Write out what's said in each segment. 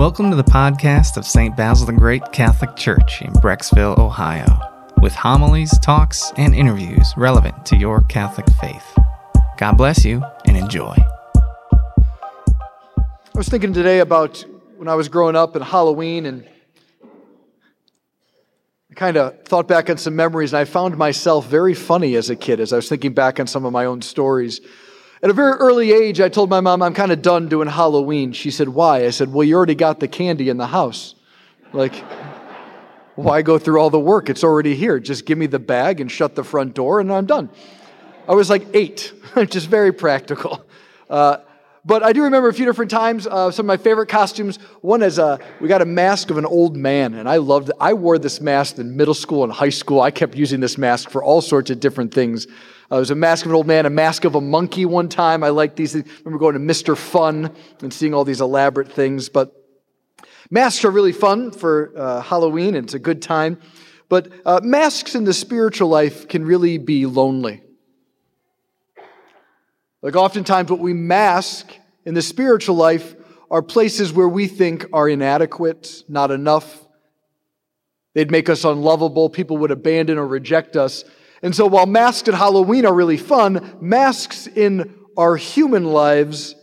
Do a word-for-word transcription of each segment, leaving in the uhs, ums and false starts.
Welcome to the podcast of Saint Basil the Great Catholic Church in Brecksville, Ohio, with homilies, talks, and interviews relevant to your Catholic faith. God bless you and enjoy. I was thinking today about when I was growing up and Halloween, and I kind of thought back on some memories, and I found myself very funny as a kid as I was thinking back on some of my own stories. At a very early age, I told my mom, I'm kind of done doing Halloween. She said, why? I said, well, you already got the candy in the house. Like, why go through all the work? It's already here. Just give me the bag and shut the front door, and I'm done. I was like eight, just very practical. Uh, But I do remember a few different times, uh, some of my favorite costumes. One is uh, we got a mask of an old man, and I loved it. I wore this mask in middle school and high school. I kept using this mask for all sorts of different things. Uh, it was a mask of an old man, a mask of a monkey one time. I liked these things. I remember going to Mister Fun and seeing all these elaborate things. But masks are really fun for uh, Halloween, and it's a good time. But uh, masks in the spiritual life can really be lonely. Like oftentimes what we mask in the spiritual life are places where we think are inadequate, not enough. They'd make us unlovable. People would abandon or reject us. And so while masks at Halloween are really fun, masks in our human lives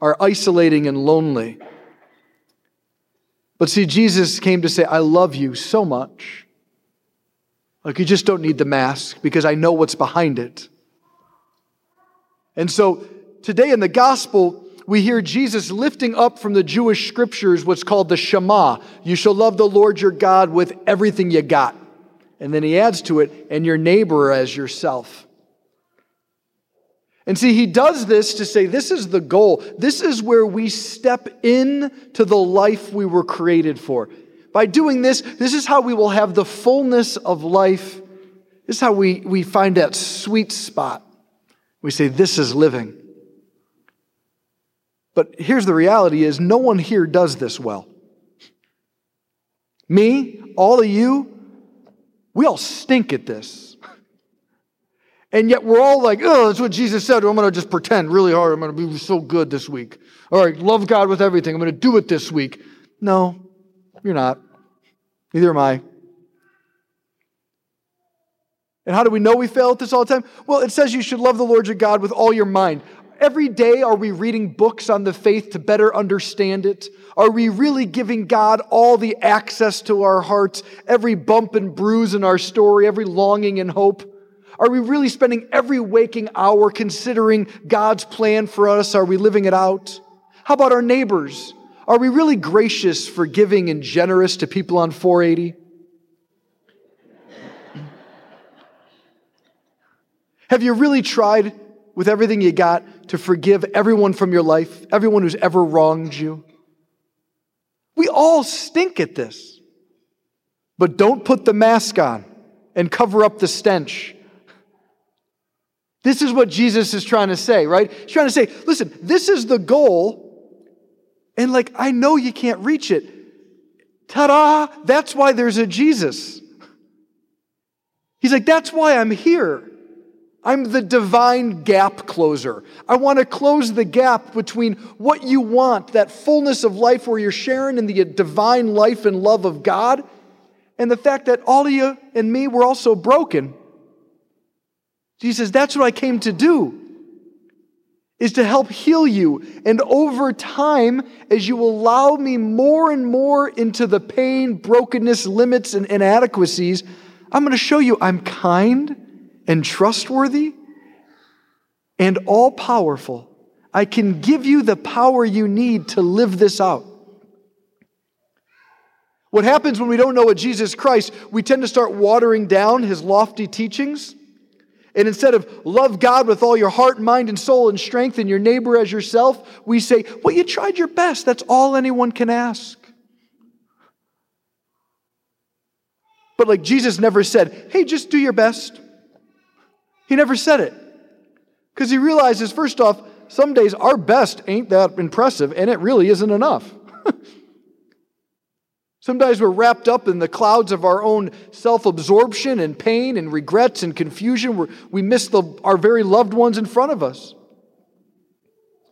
are isolating and lonely. But see, Jesus came to say, I love you so much. Like you just don't need the mask because I know what's behind it. And so today in the gospel, we hear Jesus lifting up from the Jewish scriptures what's called the Shema. You shall love the Lord your God with everything you got. And then he adds to it, and your neighbor as yourself. And see, he does this to say this is the goal. This is where we step in to the life we were created for. By doing this, this is how we will have the fullness of life. This is how we, we find that sweet spot. We say, this is living. But here's the reality is, no one here does this well. Me, all of you, we all stink at this. And yet we're all like, oh, that's what Jesus said. I'm going to just pretend really hard. I'm going to be so good this week. All right, love God with everything. I'm going to do it this week. No, you're not. Neither am I. And how do we know we fail at this all the time? Well, it says you should love the Lord your God with all your mind. Every day, are we reading books on the faith to better understand it? Are we really giving God all the access to our hearts, every bump and bruise in our story, every longing and hope? Are we really spending every waking hour considering God's plan for us? Are we living it out? How about our neighbors? Are we really gracious, forgiving, and generous to people on four eighty? Have you really tried with everything you got to forgive everyone from your life, everyone who's ever wronged you? We all stink at this. But don't put the mask on and cover up the stench. This is what Jesus is trying to say, right? He's trying to say, listen, this is the goal, and like, I know you can't reach it. Ta-da! That's why there's a Jesus. He's like, that's why I'm here. I'm the divine gap closer. I want to close the gap between what you want, that fullness of life where you're sharing in the divine life and love of God, and the fact that all of you and me were also broken. Jesus says, that's what I came to do, is to help heal you. And over time, as you allow me more and more into the pain, brokenness, limits, and inadequacies, I'm going to show you I'm kind and trustworthy, and all-powerful. I can give you the power you need to live this out. What happens when we don't know a Jesus Christ, we tend to start watering down his lofty teachings. And instead of love God with all your heart, mind, and soul, and strength, and your neighbor as yourself, we say, well, you tried your best. That's all anyone can ask. But like Jesus never said, hey, just do your best. He never said it because he realizes, first off, some days our best ain't that impressive and it really isn't enough. Sometimes we're wrapped up in the clouds of our own self-absorption and pain and regrets and confusion. We're, we miss the, our very loved ones in front of us.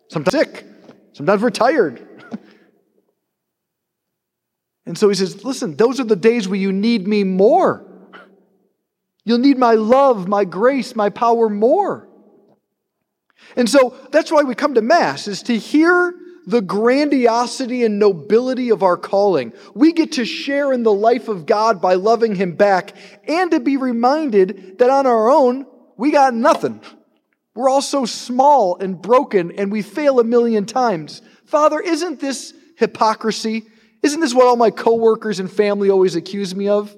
Sometimes we're sick. Sometimes we're tired. And so he says, listen, those are the days where you need me more. You'll need my love, my grace, my power more. And so that's why we come to Mass, is to hear the grandiosity and nobility of our calling. We get to share in the life of God by loving him back, and to be reminded that on our own, we got nothing. We're all so small and broken, and we fail a million times. Father, isn't this hypocrisy? Isn't this what all my coworkers and family always accuse me of?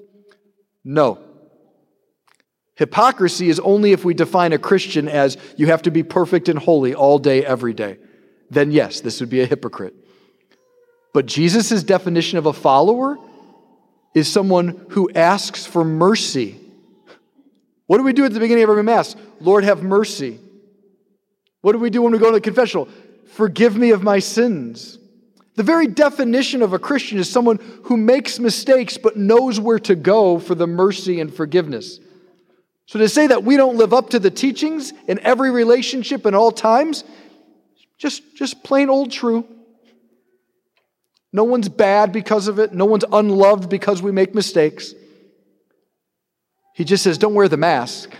No. Hypocrisy is only if we define a Christian as you have to be perfect and holy all day, every day. Then yes, this would be a hypocrite. But Jesus' definition of a follower is someone who asks for mercy. What do we do at the beginning of every Mass? Lord, have mercy. What do we do when we go to the confessional? Forgive me of my sins. The very definition of a Christian is someone who makes mistakes but knows where to go for the mercy and forgiveness. So to say that we don't live up to the teachings in every relationship and all times, just, just plain old true. No one's bad because of it. No one's unloved because we make mistakes. He just says, don't wear the mask.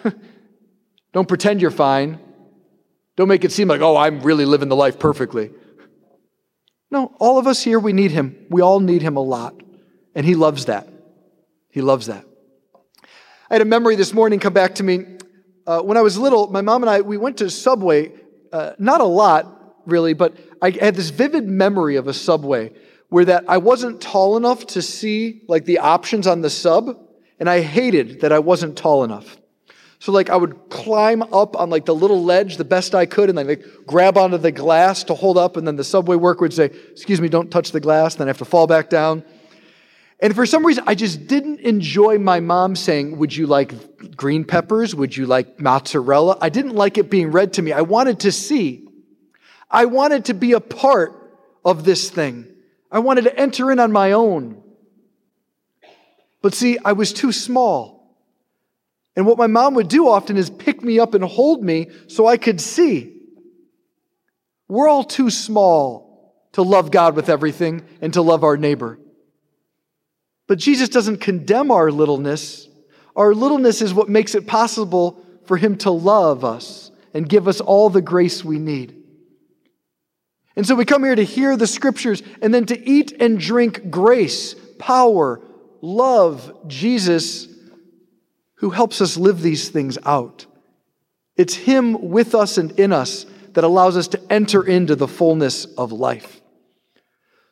Don't pretend you're fine. Don't make it seem like, oh, I'm really living the life perfectly. No, all of us here, we need him. We all need him a lot. And he loves that. He loves that. I had a memory this morning come back to me. Uh, when I was little, my mom and I, we went to Subway, uh, not a lot really, but I had this vivid memory of a Subway where that I wasn't tall enough to see like the options on the sub, and I hated that I wasn't tall enough. So like I would climb up on like the little ledge the best I could and then like grab onto the glass to hold up, and then the Subway worker would say, excuse me, don't touch the glass, then I have to fall back down. And for some reason, I just didn't enjoy my mom saying, would you like green peppers? Would you like mozzarella? I didn't like it being read to me. I wanted to see. I wanted to be a part of this thing. I wanted to enter in on my own. But see, I was too small. And what my mom would do often is pick me up and hold me so I could see. We're all too small to love God with everything and to love our neighbor. But Jesus doesn't condemn our littleness. Our littleness is what makes it possible for him to love us and give us all the grace we need. And so we come here to hear the scriptures and then to eat and drink grace, power, love, Jesus, who helps us live these things out. It's him with us and in us that allows us to enter into the fullness of life.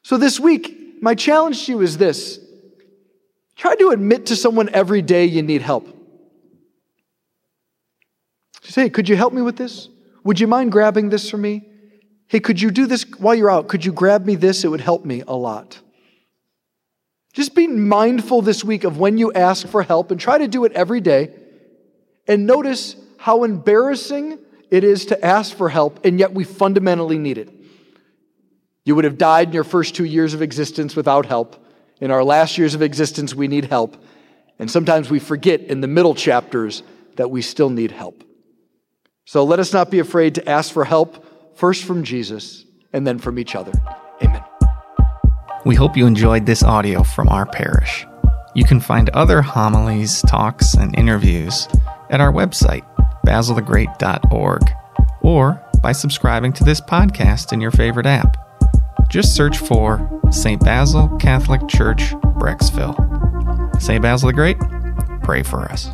So this week, my challenge to you is this. Try to admit to someone every day you need help. Say, hey, could you help me with this? Would you mind grabbing this for me? Hey, could you do this while you're out? Could you grab me this? It would help me a lot. Just be mindful this week of when you ask for help, and try to do it every day. And notice how embarrassing it is to ask for help, and yet we fundamentally need it. You would have died in your first two years of existence without help. In our last years of existence, we need help. And sometimes we forget in the middle chapters that we still need help. So let us not be afraid to ask for help, first from Jesus and then from each other. Amen. We hope you enjoyed this audio from our parish. You can find other homilies, talks, and interviews at our website, basil the great dot org, or by subscribing to this podcast in your favorite app. Just search for Saint Basil Catholic Church, Brecksville. Saint Basil the Great, pray for us.